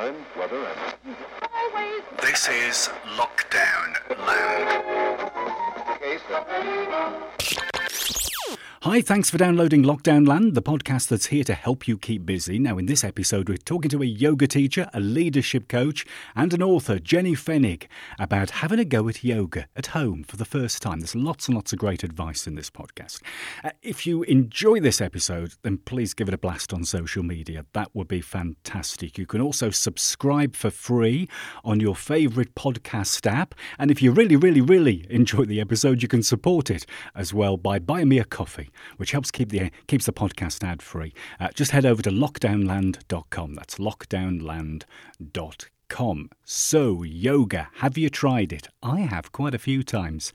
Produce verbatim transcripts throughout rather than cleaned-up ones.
time, weather, and... Always. This is Lockdown Land. Hi, thanks for downloading Lockdown Land, the podcast that's here to help you keep busy. Now, in this episode, we're talking to a yoga teacher, a leadership coach, and an author, Jenny Fenig, about having a go at yoga at home for the first time. There's lots and lots of great advice in this podcast. Uh, if you enjoy this episode, then please give it a blast on social media. That would be fantastic. You can also subscribe for free on your favourite podcast app. And if you really, really, really enjoy the episode, you can support it as well by buying me a coffee, which helps keep the keeps the podcast ad-free. Uh, just head over to lockdown land dot com. That's lockdown land dot com. Com. So, yoga, have you tried it? I have quite a few times.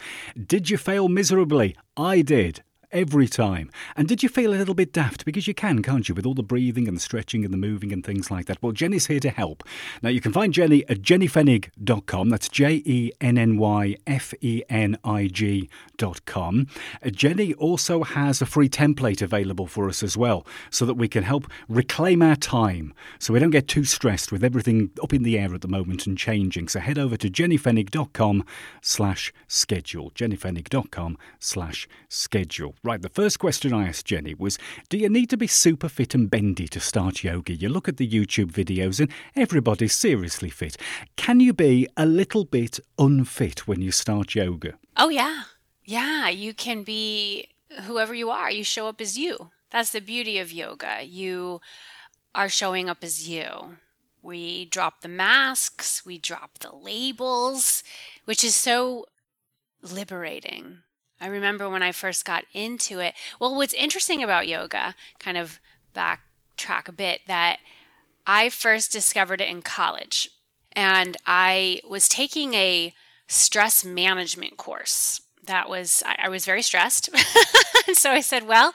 Did you fail miserably? I did. Every time. And did you feel a little bit daft? Because you can, can't you, with all the breathing and the stretching and the moving and things like that. Well, Jenny's here to help. Now, you can find Jenny at jenny fenig dot com. That's J E N N Y F E N I G dot com. Jenny also has a free template available for us as well, so that we can help reclaim our time, so we don't get too stressed with everything up in the air at the moment and changing. So head over to jenny fenig dot com slash schedule. jenny fenig dot com slash schedule. Right, the first question I asked Jenny was, do you need to be super fit and bendy to start yoga? You look at the YouTube videos and everybody's seriously fit. Can you be a little bit unfit when you start yoga? Oh, yeah. Yeah, you can be whoever you are. You show up as you. That's the beauty of yoga. You are showing up as you. We drop the masks. We drop the labels, which is so liberating. I remember when I first got into it. Well, what's interesting about yoga, kind of backtrack a bit, that I first discovered it in college. And I was taking a stress management course. That was, I, I was very stressed. And so I said, well,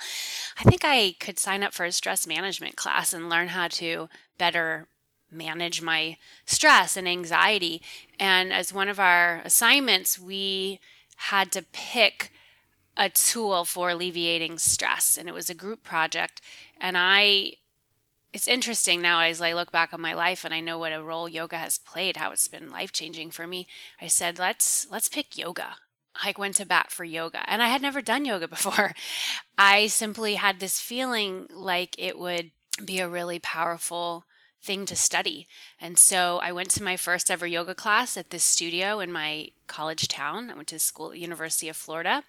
I think I could sign up for a stress management class and learn how to better manage my stress and anxiety. And as one of our assignments, we had to pick a tool for alleviating stress, and it was a group project. And I, it's interesting now as I look back on my life and I know what a role yoga has played, how it's been life-changing for me. I said, let's, let's pick yoga. I went to bat for yoga, and I had never done yoga before. I simply had this feeling like it would be a really powerful thing to study. And so I went to my first ever yoga class at this studio in my college town. I went to school at University of Florida.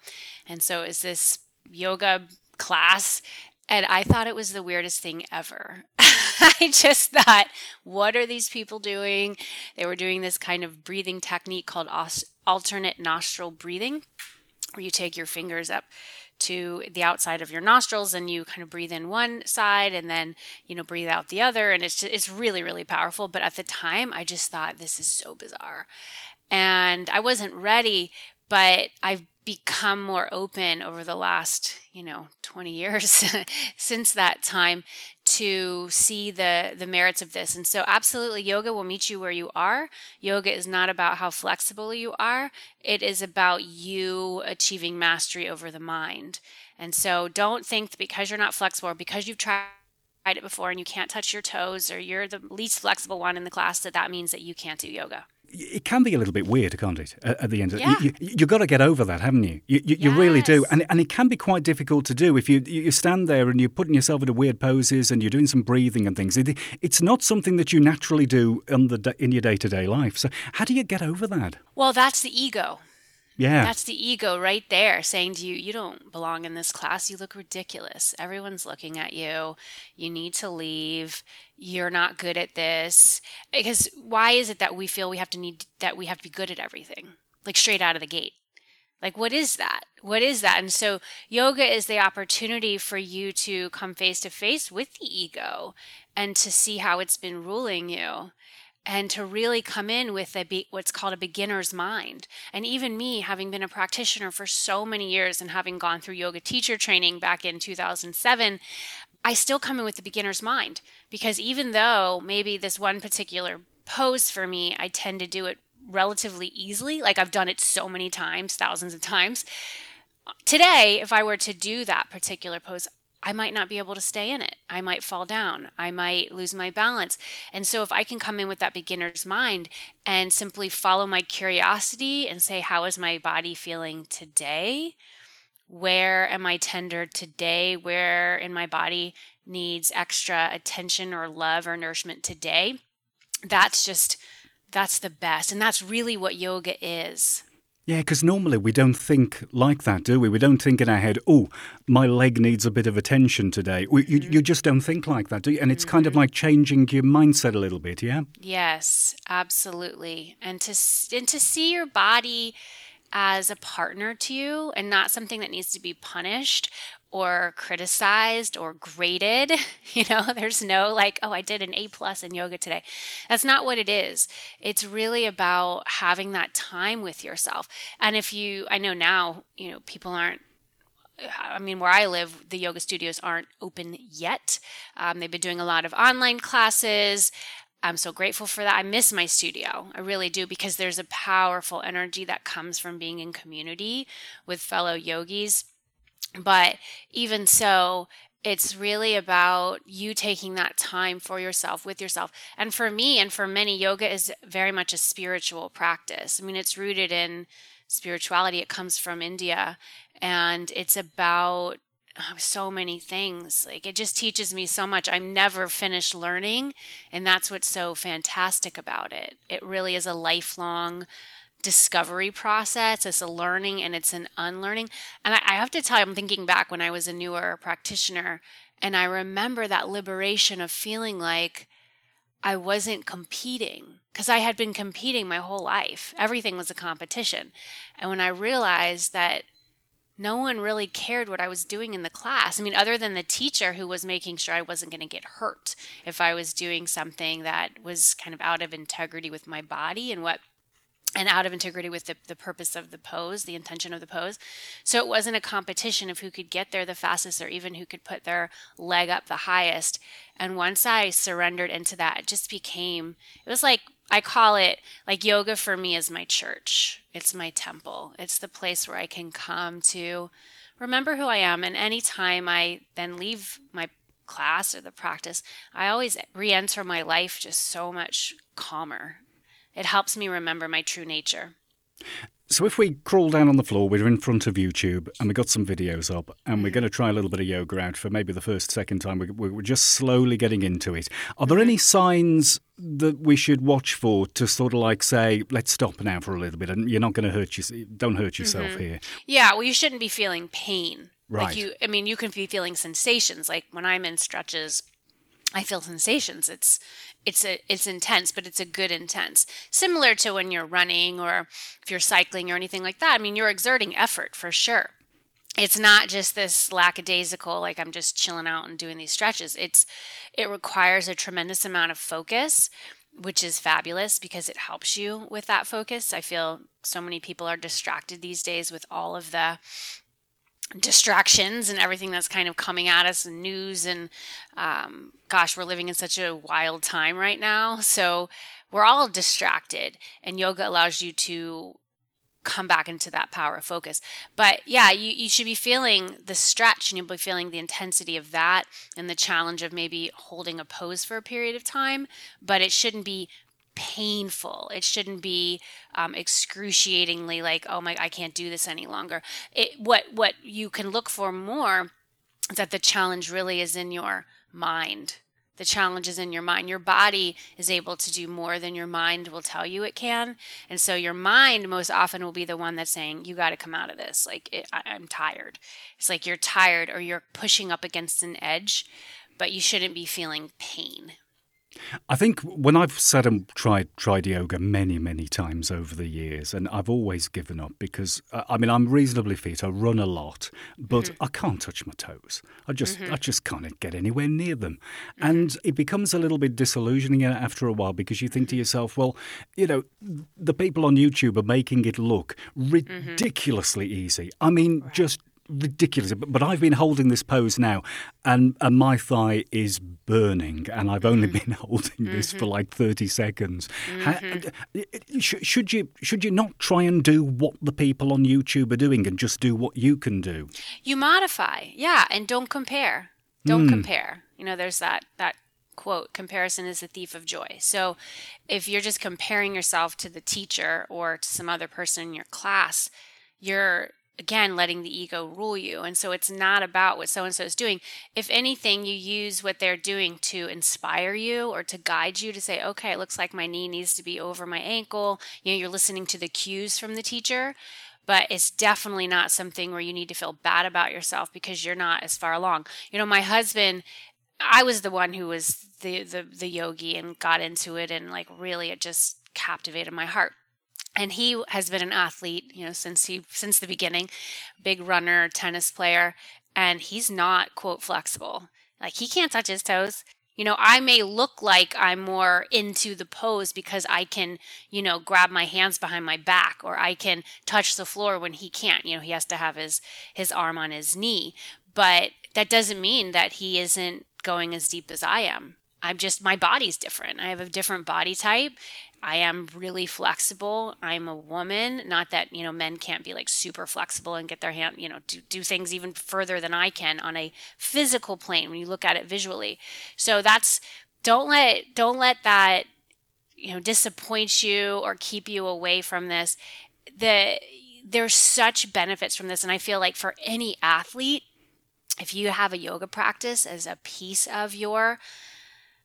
And so it was this yoga class, and I thought it was the weirdest thing ever. I just thought, what are these people doing? They were doing this kind of breathing technique called alternate nostril breathing, where you take your fingers up to the outside of your nostrils and you kind of breathe in one side and then, you know, breathe out the other. And it's just, it's really, really powerful. But at the time, I just thought, this is so bizarre. And I wasn't ready, but I've become more open over the last, you know, twenty years since that time to see the, the merits of this. And so absolutely, yoga will meet you where you are. Yoga is not about how flexible you are. It is about you achieving mastery over the mind. And so don't think that because you're not flexible or because you've tried it before and you can't touch your toes or you're the least flexible one in the class that that means that you can't do yoga. It can be a little bit weird, can't it, at the end of it? Yeah. You, you, you've got to get over that, haven't you? You, you, yes. you really do. And and it can be quite difficult to do if you you stand there and you're putting yourself into weird poses and you're doing some breathing and things. It, it's not something that you naturally do in, the, in your day-to-day life. So how do you get over that? Well, that's the ego. Yeah. That's the ego right there saying to you, you don't belong in this class. You look ridiculous. Everyone's looking at you. You need to leave. You're not good at this. Because why is it that we feel we have to need that we have to be good at everything? Like straight out of the gate. Like, what is that? What is that? And so yoga is the opportunity for you to come face to face with the ego and to see how it's been ruling you. And to really come in with a be- what's called a beginner's mind. And even me, having been a practitioner for so many years and having gone through yoga teacher training back in two thousand seven, I still come in with the beginner's mind. Because even though maybe this one particular pose for me, I tend to do it relatively easily. Like I've done it so many times, thousands of times. Today, if I were to do that particular pose, I might not be able to stay in it. I might fall down. I might lose my balance. And so if I can come in with that beginner's mind and simply follow my curiosity and say, how is my body feeling today? Where am I tender today? Where in my body needs extra attention or love or nourishment today? That's just, that's the best. And that's really what yoga is. Yeah, because normally we don't think like that, do we? We don't think in our head, oh, my leg needs a bit of attention today. We, mm-hmm. you, you just don't think like that, do you? And it's mm-hmm. kind of like changing your mindset a little bit, yeah? Yes, absolutely. And to and to see your body as a partner to you and not something that needs to be punished or criticized or graded. You know, there's no like, oh, I did an A plus in yoga today. That's not what it is. It's really about having that time with yourself. And if you, I know now, you know, people aren't, I mean, where I live, the yoga studios aren't open yet. Um, they've been doing a lot of online classes. I'm so grateful for that. I miss my studio. I really do, because there's a powerful energy that comes from being in community with fellow yogis. But even so, it's really about you taking that time for yourself, with yourself. And for me and for many, yoga is very much a spiritual practice. I mean, it's rooted in spirituality. It comes from India, and it's about oh, so many things. Like, it just teaches me so much. I'm never finished learning, and that's what's so fantastic about it. It really is a lifelong discovery process. It's a learning and it's an unlearning. And I, I have to tell you, I'm thinking back when I was a newer practitioner, and I remember that liberation of feeling like I wasn't competing, because I had been competing my whole life. Everything was a competition. And when I realized that no one really cared what I was doing in the class, I mean, other than the teacher who was making sure I wasn't going to get hurt if I was doing something that was kind of out of integrity with my body and what and out of integrity with the, the purpose of the pose, the intention of the pose. So it wasn't a competition of who could get there the fastest or even who could put their leg up the highest. And once I surrendered into that, it just became, it was like, I call it like yoga for me is my church. It's my temple. It's the place where I can come to remember who I am. And anytime I then leave my class or the practice, I always re-enter my life just so much calmer. It helps me remember my true nature. So if we crawl down on the floor, we're in front of YouTube and we got some videos up and we're going to try a little bit of yoga out for maybe the first, second time. We're just slowly getting into it. Are there any signs that we should watch for to sort of like say, let's stop now for a little bit and you're not going to hurt yourself. Don't hurt yourself mm-hmm. here. Yeah, well, you shouldn't be feeling pain. Right. Like you, I mean, you can be feeling sensations. Like when I'm in stretches, I feel sensations. It's it's a it's intense, but it's a good intense. Similar to when you're running or if you're cycling or anything like that. I mean, you're exerting effort for sure. It's not just this lackadaisical, like I'm just chilling out and doing these stretches. It's it requires a tremendous amount of focus, which is fabulous because it helps you with that focus. I feel so many people are distracted these days with all of the distractions and everything that's kind of coming at us, and news, and um, gosh, we're living in such a wild time right now. So we're all distracted, and yoga allows you to come back into that power of focus. But yeah, you, you should be feeling the stretch, and you'll be feeling the intensity of that and the challenge of maybe holding a pose for a period of time, but it shouldn't be painful. It shouldn't be um, excruciatingly like, oh my, I can't do this any longer. It, what what you can look for more is that the challenge really is in your mind. The challenge is in your mind. Your body is able to do more than your mind will tell you it can. And so your mind most often will be the one that's saying, you got to come out of this. Like, it, I, I'm tired. It's like you're tired or you're pushing up against an edge, but you shouldn't be feeling pain. I think when I've sat and tried tried yoga many, many times over the years, and I've always given up because, uh, I mean, I'm reasonably fit. I run a lot, but mm-hmm. I can't touch my toes. I just mm-hmm. I just can't get anywhere near them. Mm-hmm. And it becomes a little bit disillusioning after a while because you think to yourself, well, you know, the people on YouTube are making it look ridiculously mm-hmm. easy. I mean, right. just ridiculous, but I've been holding this pose now and, and my thigh is burning and I've only mm-hmm. been holding this mm-hmm. for like thirty seconds. Mm-hmm. How, sh- should you should you not try and do what the people on YouTube are doing and just do what you can do? You modify, yeah, and don't compare. Don't mm. compare. You know, there's that that quote, comparison is the thief of joy. So if you're just comparing yourself to the teacher or to some other person in your class, you're again letting the ego rule you. And so it's not about what so-and-so is doing. If anything, you use what they're doing to inspire you or to guide you to say, okay, it looks like my knee needs to be over my ankle. You know, you're listening to the cues from the teacher, but it's definitely not something where you need to feel bad about yourself because you're not as far along. You know, my husband, I was the one who was the, the, the yogi and got into it, and like really it just captivated my heart. And he has been an athlete, you know, since he since the beginning, big runner, tennis player, and he's not, quote, flexible. Like, he can't touch his toes. You know, I may look like I'm more into the pose because I can, you know, grab my hands behind my back, or I can touch the floor when he can't. You know, he has to have his his arm on his knee. But that doesn't mean that he isn't going as deep as I am. I'm just, my body's different. I have a different body type. I am really flexible. I'm a woman. Not that, you know, men can't be like super flexible and get their hand, you know, do, do things even further than I can on a physical plane when you look at it visually. So that's, don't let, don't let that, you know, disappoint you or keep you away from this. The, there's such benefits from this. And I feel like for any athlete, if you have a yoga practice as a piece of your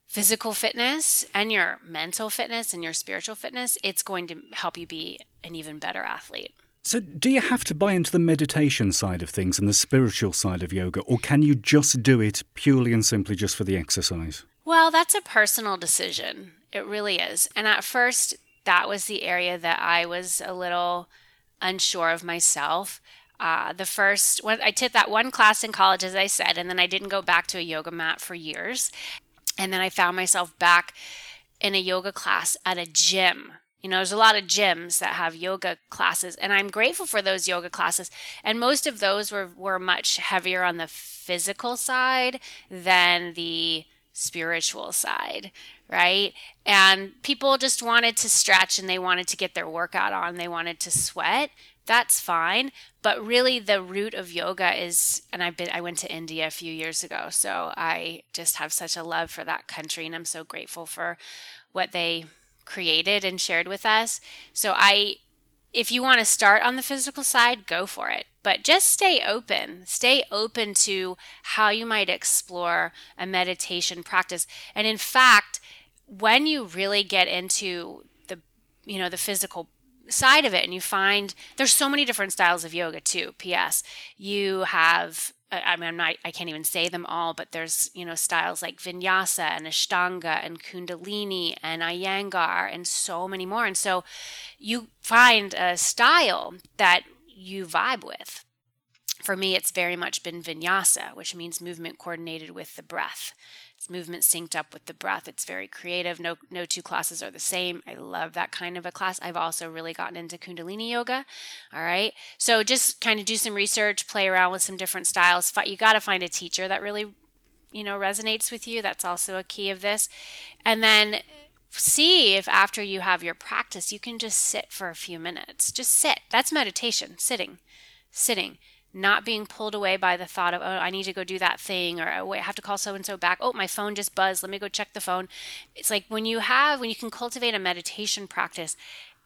physical fitness and your mental fitness and your spiritual fitness, it's going to help you be an even better athlete. So do you have to buy into the meditation side of things and the spiritual side of yoga, or can you just do it purely and simply just for the exercise? Well, that's a personal decision. It really is. And at first, that was the area that I was a little unsure of myself. Uh, the first one, I took that one class in college, as I said, and then I didn't go back to a yoga mat for years. And then I found myself back in a yoga class at a gym. You know, there's a lot of gyms that have yoga classes, and I'm grateful for those yoga classes. And most of those were, were much heavier on the physical side than the spiritual side, right? And people just wanted to stretch and they wanted to get their workout on. They wanted to sweat. That's fine. But really the root of yoga is, and I've been, I went to India a few years ago, so I just have such a love for that country, and I'm so grateful for what they created and shared with us. So I, if you want to start on the physical side, go for it. But just stay open. Stay open to how you might explore a meditation practice. And in fact, when you really get into the, you know, the physical side of it, and you find there's so many different styles of yoga too. P S You have, I mean, I'm not, I can't even say them all, but there's, you know, styles like vinyasa and ashtanga and kundalini and iyengar and so many more. And so you find a style that you vibe with. For me, it's very much been vinyasa, which means movement coordinated with the breath. Movement synced up with the breath. It's very creative. No, no two classes are the same. I love that kind of a class. I've also really gotten into Kundalini yoga. All right. So just kind of do some research, play around with some different styles. You got to find a teacher that really, you know, resonates with you. That's also a key of this. And then see if after you have your practice, you can just sit for a few minutes. Just sit. That's meditation. Sitting, sitting. Not being pulled away by the thought of, oh, I need to go do that thing, or oh, wait, I have to call so-and-so back. Oh, my phone just buzzed. Let me go check the phone. It's like when you have, when you can cultivate a meditation practice,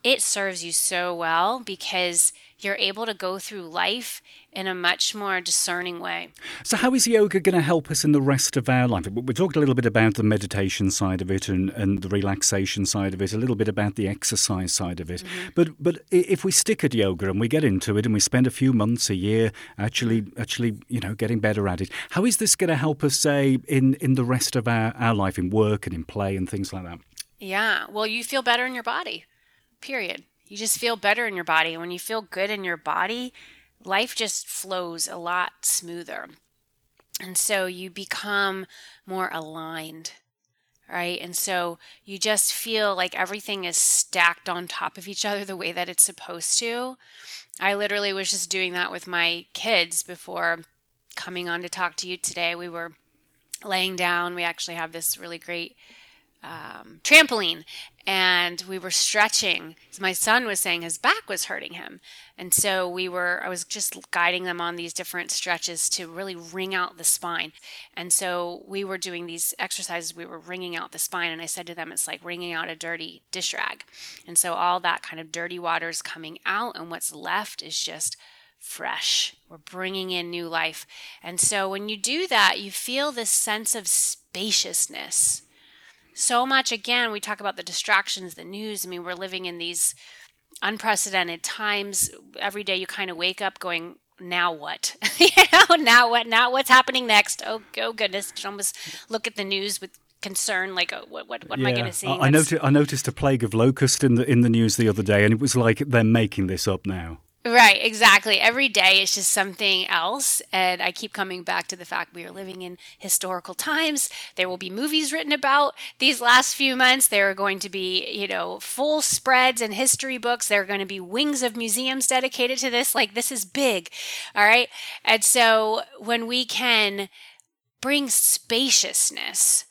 it serves you so well because you're able to go through life in a much more discerning way. So how is yoga going to help us in the rest of our life? We talked a little bit about the meditation side of it and, and the relaxation side of it, a little bit about the exercise side of it. Mm-hmm. But but if we stick at yoga and we get into it and we spend a few months, a year, actually, actually, you know, getting better at it, how is this going to help us, say, in, in the rest of our, our life, in work and in play and things like that? Yeah, well, you feel better in your body. Period. You just feel better in your body. And when you feel good in your body, life just flows a lot smoother. And so you become more aligned, right? And so you just feel like everything is stacked on top of each other the way that it's supposed to. I literally was just doing that with my kids before coming on to talk to you today. We were laying down. We actually have this really great um, trampoline, and we were stretching. So my son was saying his back was hurting him. And so we were, I was just guiding them on these different stretches to really wring out the spine. And so we were doing these exercises, we were wringing out the spine. And I said to them, it's like wringing out a dirty dish rag. And so all that kind of dirty water is coming out, and what's left is just fresh. We're bringing in new life. And so when you do that, you feel this sense of spaciousness. So much, again, we talk about the distractions, the news. I mean, we're living in these unprecedented times. Every day you kind of wake up going, now what? you know, now what? Now what's happening next? Oh, oh goodness. You almost look at the news with concern, like, oh, what what, what yeah. am I going to see? I, I, noti- I noticed a plague of locusts in the, in the news the other day, and it was like, they're making this up now. Right, exactly. Every day it's just something else. And I keep coming back to the fact we are living in historical times. There will be movies written about these last few months. There are going to be, you know, full spreads in history books. There are going to be wings of museums dedicated to this. Like, this is big. All right. And so when we can bring spaciousness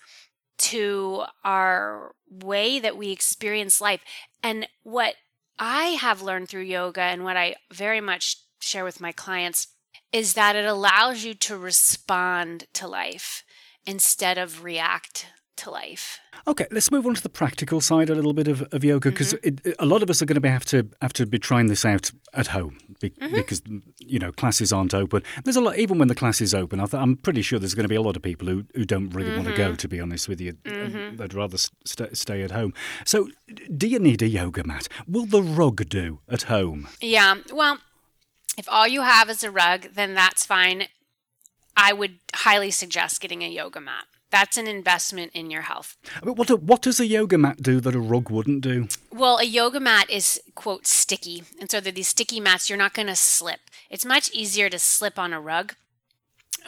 to our way that we experience life, and what I have learned through yoga, and what I very much share with my clients, is that it allows you to respond to life instead of react to life. Okay, let's move on to the practical side a little bit of, of yoga, because mm-hmm. a lot of us are going to have to have to be trying this out at home be, mm-hmm. because, you know, classes aren't open. There's a lot, even when the class is open, I th- I'm pretty sure there's going to be a lot of people who, who don't really mm-hmm. want to go, to be honest with you. Mm-hmm. They'd rather st- stay at home. So do you need a yoga mat? Will the rug do at home? Yeah, well, if all you have is a rug, then that's fine. I would highly suggest getting a yoga mat. That's an investment in your health. But what what does a yoga mat do that a rug wouldn't do? Well, a yoga mat is, quote, sticky. And so they're these sticky mats. You're not going to slip. It's much easier to slip on a rug.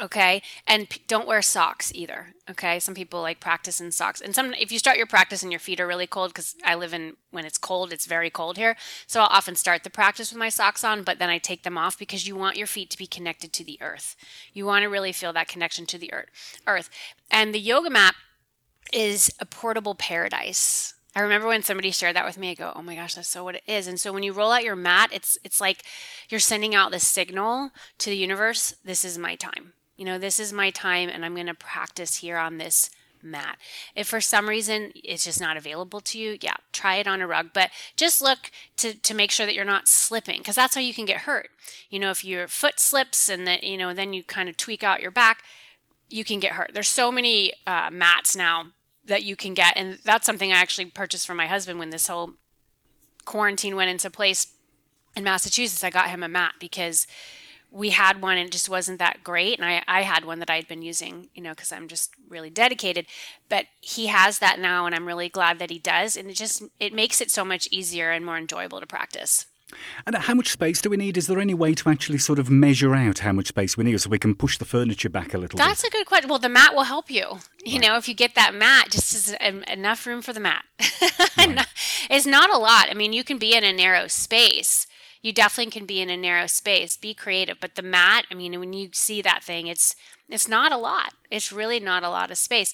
Okay. And p- don't wear socks either. Okay. Some people like practice in socks. And some, if you start your practice and your feet are really cold, because I live in, when it's cold, it's very cold here. So I'll often start the practice with my socks on, but then I take them off, because you want your feet to be connected to the earth. You want to really feel that connection to the earth. earth. And the yoga mat is a portable paradise. I remember when somebody shared that with me, I go, oh my gosh, that's so what it is. And so when you roll out your mat, it's it's like you're sending out this signal to the universe, this is my time. You know, this is my time, and I'm going to practice here on this mat. If for some reason it's just not available to you, yeah, try it on a rug. But just look to, to make sure that you're not slipping, because that's how you can get hurt. You know, if your foot slips and that, you know, then you kind of tweak out your back, you can get hurt. There's so many uh, mats now that you can get, and that's something I actually purchased for my husband when this whole quarantine went into place in Massachusetts. I got him a mat because we had one and it just wasn't that great. And I, I had one that I'd been using, you know, because I'm just really dedicated. But he has that now, and I'm really glad that he does. And it just, it makes it so much easier and more enjoyable to practice. And how much space do we need? Is there any way to actually sort of measure out how much space we need, so we can push the furniture back a little That's bit? That's a good question. Well, the mat will help you. You right. know, if you get that mat, just is enough room for the mat. Right. It's not a lot. I mean, you can be in a narrow space. You definitely can be in a narrow space. Be creative. But the mat, I mean, when you see that thing, it's it's not a lot. It's really not a lot of space.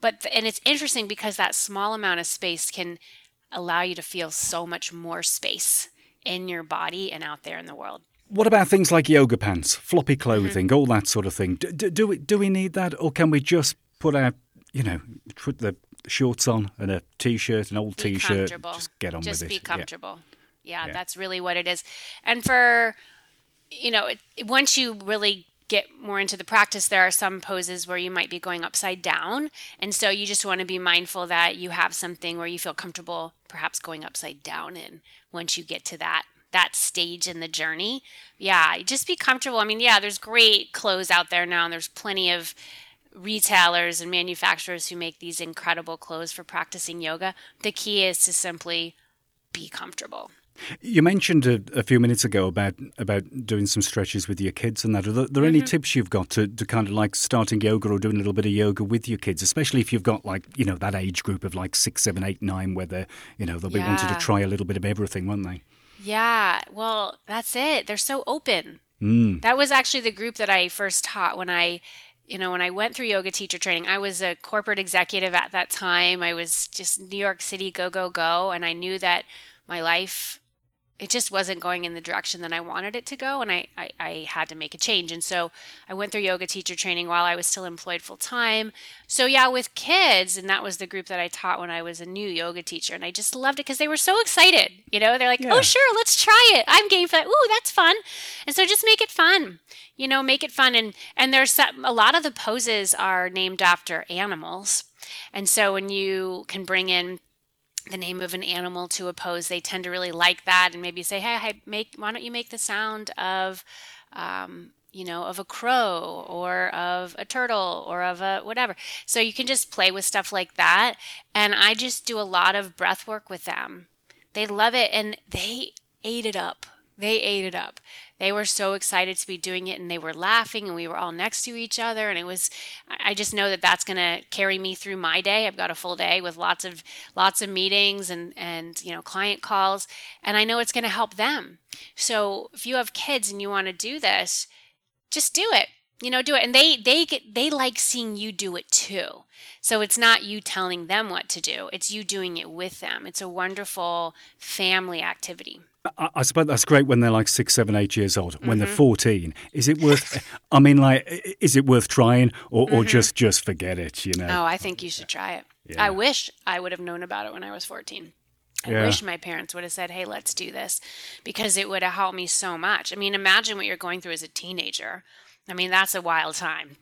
But and it's interesting, because that small amount of space can allow you to feel so much more space in your body and out there in the world. What about things like yoga pants, floppy clothing, mm-hmm. all that sort of thing? Do, do, do we do we need that, or can we just put our, you know, put the shorts on and a t-shirt, an old be t-shirt, just get on just with it? Just be comfortable. Yeah. Yeah, yeah, that's really what it is. And for, you know, it, once you really get more into the practice, there are some poses where you might be going upside down. And so you just want to be mindful that you have something where you feel comfortable perhaps going upside down in, once you get to that that stage in the journey. Yeah, just be comfortable. I mean, yeah, there's great clothes out there now, and there's plenty of retailers and manufacturers who make these incredible clothes for practicing yoga. The key is to simply be comfortable. You mentioned a, a few minutes ago about about doing some stretches with your kids and that. Are there, are there mm-hmm. any tips you've got to, to kind of like starting yoga or doing a little bit of yoga with your kids, especially if you've got like, you know, that age group of like six, seven, eight, nine, where they're, you know, they'll yeah. be wanting to try a little bit of everything, won't they? Yeah. Well, that's it. They're so open. Mm. That was actually the group that I first taught when I, you know, when I went through yoga teacher training. I was a corporate executive at that time. I was just New York City, go, go, go. And I knew that my life, it just wasn't going in the direction that I wanted it to go, and I, I, I had to make a change. And so I went through yoga teacher training while I was still employed full time. So yeah, with kids, and that was the group that I taught when I was a new yoga teacher, and I just loved it because they were so excited. You know, they're like, yeah. oh sure, let's try it. I'm game for that. Ooh, that's fun. And so just make it fun. You know, make it fun. And and there's some, a lot of the poses are named after animals, and so when you can bring in the name of an animal to a pose, they tend to really like that. And maybe say, hey, hey make, why don't you make the sound of, um, you know, of a crow or of a turtle or of a whatever. So you can just play with stuff like that. And I just do a lot of breath work with them. They love it. And they ate it up. They ate it up. They were so excited to be doing it, and they were laughing, and we were all next to each other. And it was, I just know that that's going to carry me through my day. I've got a full day with lots of, lots of meetings and, and, you know, client calls, and I know it's going to help them. So if you have kids and you want to do this, just do it, you know, do it. And they, they get, they like seeing you do it too. So it's not you telling them what to do. It's you doing it with them. It's a wonderful family activity. I, I suppose that's great when they're like six, seven, eight years old. When mm-hmm. they're fourteen, is it worth? I mean, like, is it worth trying, or, mm-hmm. or just just forget it? You know? Oh, I think you should try it. Yeah. I wish I would have known about it when I was fourteen. I yeah. wish my parents would have said, "Hey, let's do this," because it would have helped me so much. I mean, imagine what you're going through as a teenager. I mean, that's a wild time,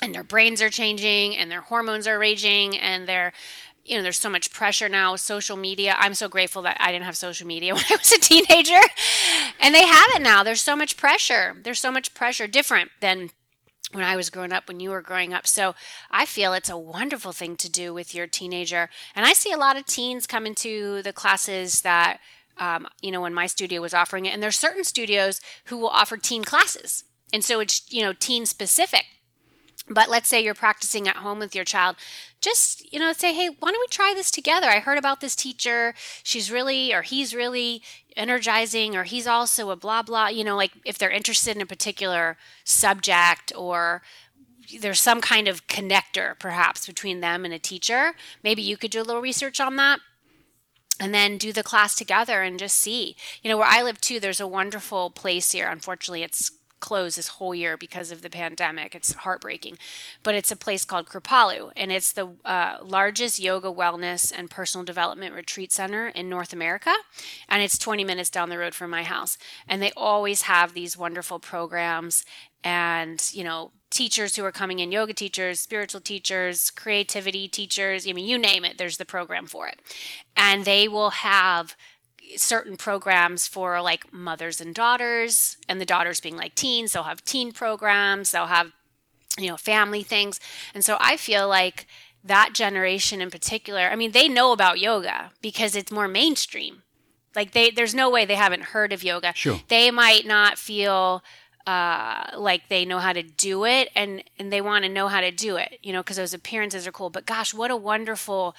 and their brains are changing, and their hormones are raging, and they're. You know, there's so much pressure now, social media. I'm so grateful that I didn't have social media when I was a teenager, and they have it now. There's so much pressure. There's so much pressure, different than when I was growing up, when you were growing up. So I feel it's a wonderful thing to do with your teenager. And I see a lot of teens come into the classes that, um, you know, when my studio was offering it, and there's certain studios who will offer teen classes. And so it's, you know, teen specific. But let's say you're practicing at home with your child, just, you know, say, hey, why don't we try this together? I heard about this teacher. She's really, or he's really energizing, or he's also a blah, blah, you know, like if they're interested in a particular subject, or there's some kind of connector perhaps between them and a teacher. Maybe you could do a little research on that. And then do the class together and just see, you know, where I live too, there's a wonderful place here. Unfortunately, it's closed this whole year because of the pandemic. It's heartbreaking, but it's a place called Kripalu, and it's the uh, largest yoga, wellness, and personal development retreat center in North America, and it's twenty minutes down the road from my house. And they always have these wonderful programs, and you know, teachers who are coming in, yoga teachers, spiritual teachers, creativity teachers. I mean, you name it, there's the program for it, and they will have certain programs for like mothers and daughters, and the daughters being like teens. They'll have teen programs, they'll have, you know, family things. And so I feel like that generation in particular, I mean, they know about yoga because it's more mainstream. Like they, there's no way they haven't heard of yoga. Sure. They might not feel uh, like they know how to do it, and, and they want to know how to do it, you know, because those appearances are cool, but gosh, what a wonderful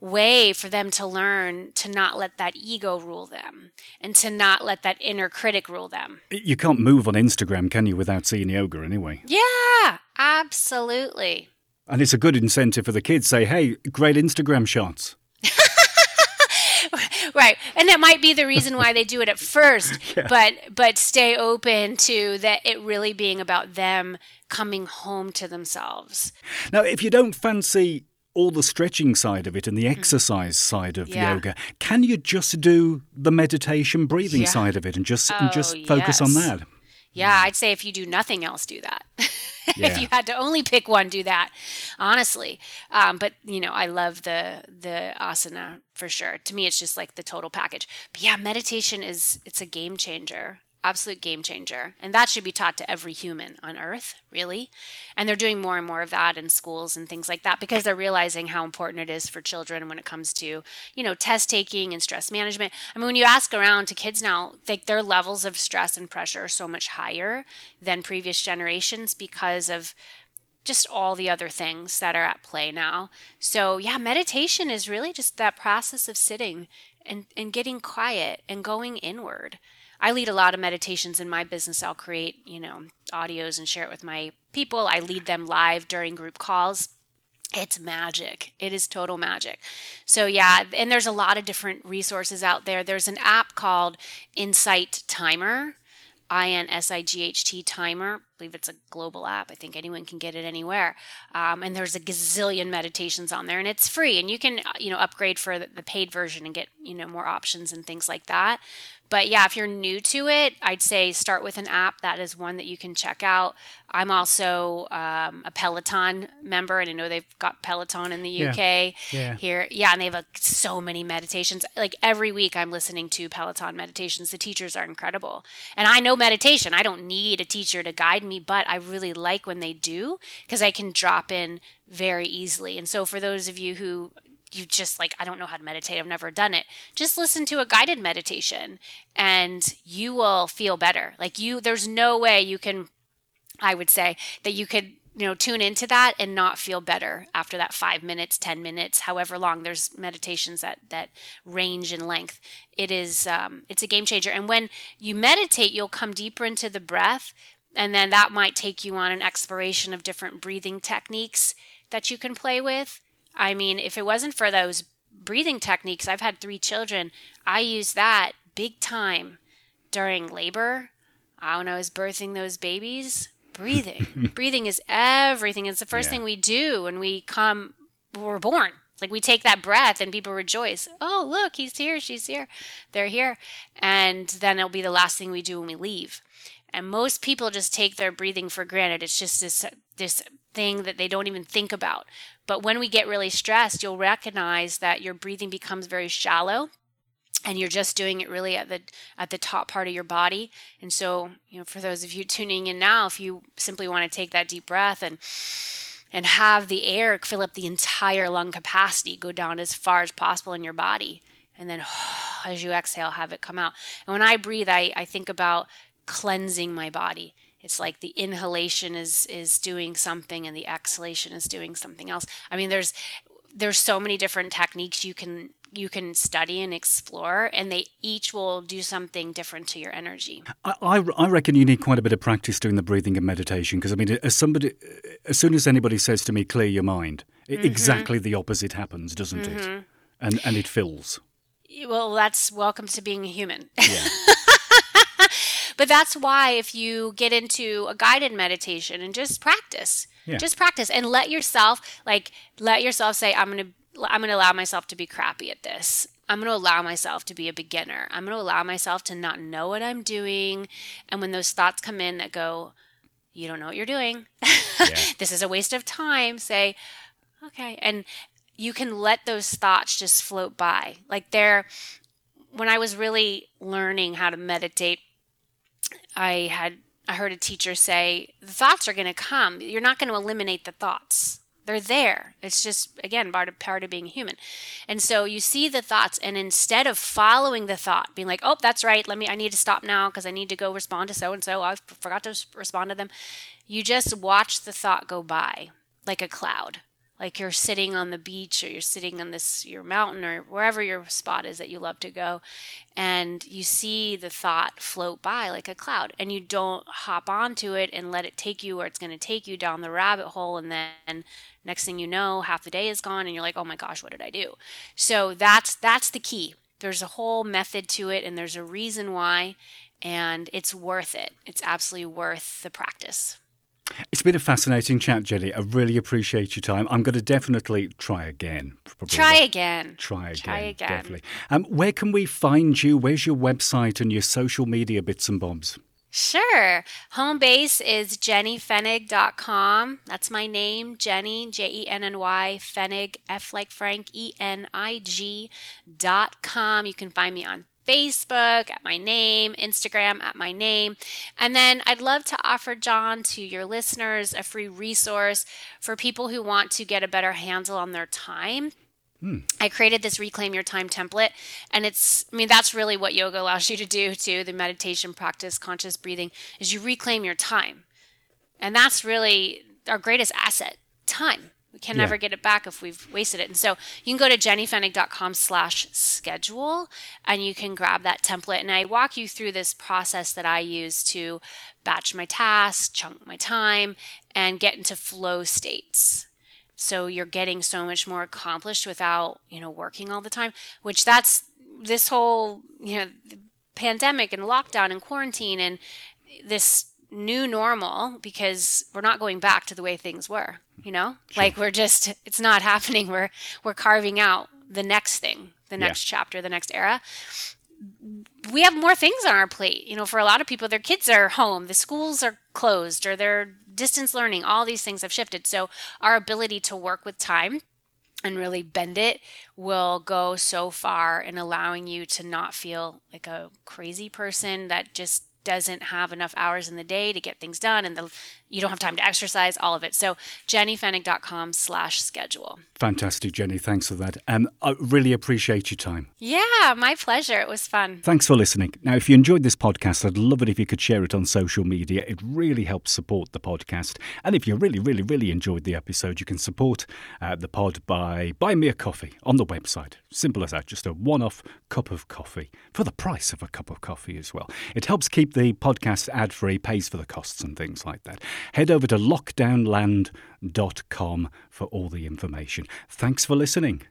way for them to learn to not let that ego rule them, and to not let that inner critic rule them. You can't move on Instagram, can you, without seeing yoga anyway? Yeah, absolutely. And it's a good incentive for the kids. Say, hey, great Instagram shots. Right. And that might be the reason why they do it at first, yeah. but but stay open to that, it really being about them coming home to themselves. Now, if you don't fancy all the stretching side of it and the exercise side of yeah. yoga, can you just do the meditation breathing yeah. side of it and just oh, and just focus yes. on that? Yeah, I'd say if you do nothing else, do that. Yeah. If you had to only pick one, do that, honestly. Um, but, you know, I love the the asana for sure. To me, it's just like the total package. But yeah, meditation is, it's a game changer. absolute game changer. And that should be taught to every human on earth, really. And they're doing more and more of that in schools and things like that, because they're realizing how important it is for children when it comes to, you know, test taking and stress management. I mean, when you ask around to kids now, like, their levels of stress and pressure are so much higher than previous generations because of just all the other things that are at play now. So yeah, meditation is really just that process of sitting and, and getting quiet and going inward. I lead a lot of meditations in my business. I'll create, you know, audios and share it with my people. I lead them live during group calls. It's magic. It is total magic. So yeah, and there's a lot of different resources out there. There's an app called Insight Timer, I N S I G H T Timer. I believe it's a global app. I think anyone can get it anywhere. Um, and there's a gazillion meditations on there, and it's free. And you can, you know, upgrade for the paid version and get, you know, more options and things like that. But yeah, if you're new to it, I'd say start with an app. That is one that you can check out. I'm also um, a Peloton member, and I know they've got Peloton in the yeah. U K yeah. here. Yeah, and they have uh, so many meditations. Like every week I'm listening to Peloton meditations. The teachers are incredible. And I know meditation. I don't need a teacher to guide me, but I really like when they do, because I can drop in very easily. And so for those of you who you just like, I don't know how to meditate, I've never done it, just listen to a guided meditation and you will feel better. Like you, there's no way you can, I would say that you could, you know, tune into that and not feel better after that five minutes, ten minutes, however long. There's meditations that, that range in length. It is, um, it's a game changer. And when you meditate, you'll come deeper into the breath. And then that might take you on an exploration of different breathing techniques that you can play with. I mean, if it wasn't for those breathing techniques, I've had three children. I used that big time during labor. Uh, when I was birthing those babies, breathing. Breathing is everything. It's the first yeah. thing we do when we come, when we're born. Like, we take that breath and people rejoice. Oh, look, he's here, she's here, they're here. And then it'll be the last thing we do when we leave. And most people just take their breathing for granted. It's just this this thing that they don't even think about. But when we get really stressed, you'll recognize that your breathing becomes very shallow, and you're just doing it really at the at the top part of your body. And so, you know, for those of you tuning in now, if you simply want to take that deep breath and and have the air fill up the entire lung capacity, go down as far as possible in your body, and then as you exhale, have it come out. And when I breathe, I, I think about cleansing my body. It's like the inhalation is is doing something and the exhalation is doing something else. I mean, there's there's so many different techniques you can you can study and explore, and they each will do something different to your energy. I, I, I reckon you need quite a bit of practice doing the breathing and meditation, because I mean, as somebody, as soon as anybody says to me, "Clear your mind," mm-hmm. exactly the opposite happens, doesn't mm-hmm. it? And and it fills. Well, that's welcome to being a human. Yeah. But that's why if you get into a guided meditation and just practice, yeah. just practice and let yourself, like, let yourself say, I'm going to, I'm going to allow myself to be crappy at this. I'm going to allow myself to be a beginner. I'm going to allow myself to not know what I'm doing. And when those thoughts come in that go, you don't know what you're doing. Yeah. This is a waste of time. Say, okay. And you can let those thoughts just float by. Like they're, when I was really learning how to meditate, I had I heard a teacher say, the thoughts are going to come. You're not going to eliminate the thoughts. They're there. It's just, again, part of, part of being human. And so you see the thoughts, and instead of following the thought, being like, oh, that's right, let me, I need to stop now because I need to go respond to so-and-so. I forgot to respond to them. You just watch the thought go by like a cloud. Like you're sitting on the beach, or you're sitting on this your mountain, or wherever your spot is that you love to go, and you see the thought float by like a cloud, and you don't hop onto it and let it take you where it's going to take you, down the rabbit hole, and then next thing you know, half the day is gone, and you're like, oh my gosh, what did I do? So that's that's the key. There's a whole method to it, and there's a reason why, and it's worth it. It's absolutely worth the practice. It's been a fascinating chat, Jenny. I really appreciate your time. I'm going to definitely try again. Probably. Try again. Try again. Try again. Definitely. Um, where can we find you? Where's your website and your social media bits and bobs? Sure. Home base is jenny fenig dot com. That's my name, Jenny, J E N N Y, Fenig, F like Frank, E N I G dot com. You can find me on Facebook at my name, Instagram at my name. And then I'd love to offer, John, to your listeners a free resource for people who want to get a better handle on their time. Hmm. I created this Reclaim Your Time template, and it's, I mean, that's really what yoga allows you to do too, the meditation practice, conscious breathing, is you reclaim your time. And that's really our greatest asset, time. We can yeah. never get it back if we've wasted it. And so you can go to jennyfenig.com slash schedule, and you can grab that template. And I walk you through this process that I use to batch my tasks, chunk my time, and get into flow states. So you're getting so much more accomplished without, you know, working all the time, which that's this whole, you know, pandemic and lockdown and quarantine and this new normal, because we're not going back to the way things were, you know, sure. like we're just, it's not happening. We're, we're carving out the next thing, the next yeah. chapter, the next era. We have more things on our plate. You know, for a lot of people, their kids are home, the schools are closed, or they're distance learning, all these things have shifted. So our ability to work with time and really bend it will go so far in allowing you to not feel like a crazy person that just doesn't have enough hours in the day to get things done, and the, you don't have time to exercise, all of it. So jennyfenig.com slash schedule. Fantastic, Jenny. Thanks for that. Um, I really appreciate your time. Yeah, my pleasure. It was fun. Thanks for listening. Now, if you enjoyed this podcast, I'd love it if you could share it on social media. It really helps support the podcast. And if you really, really, really enjoyed the episode, you can support uh, the pod by buying me a coffee on the website. Simple as that. Just a one-off cup of coffee for the price of a cup of coffee as well. It helps keep the podcast ad-free, pays for the costs and things like that. Head over to lockdown land dot com for all the information. Thanks for listening.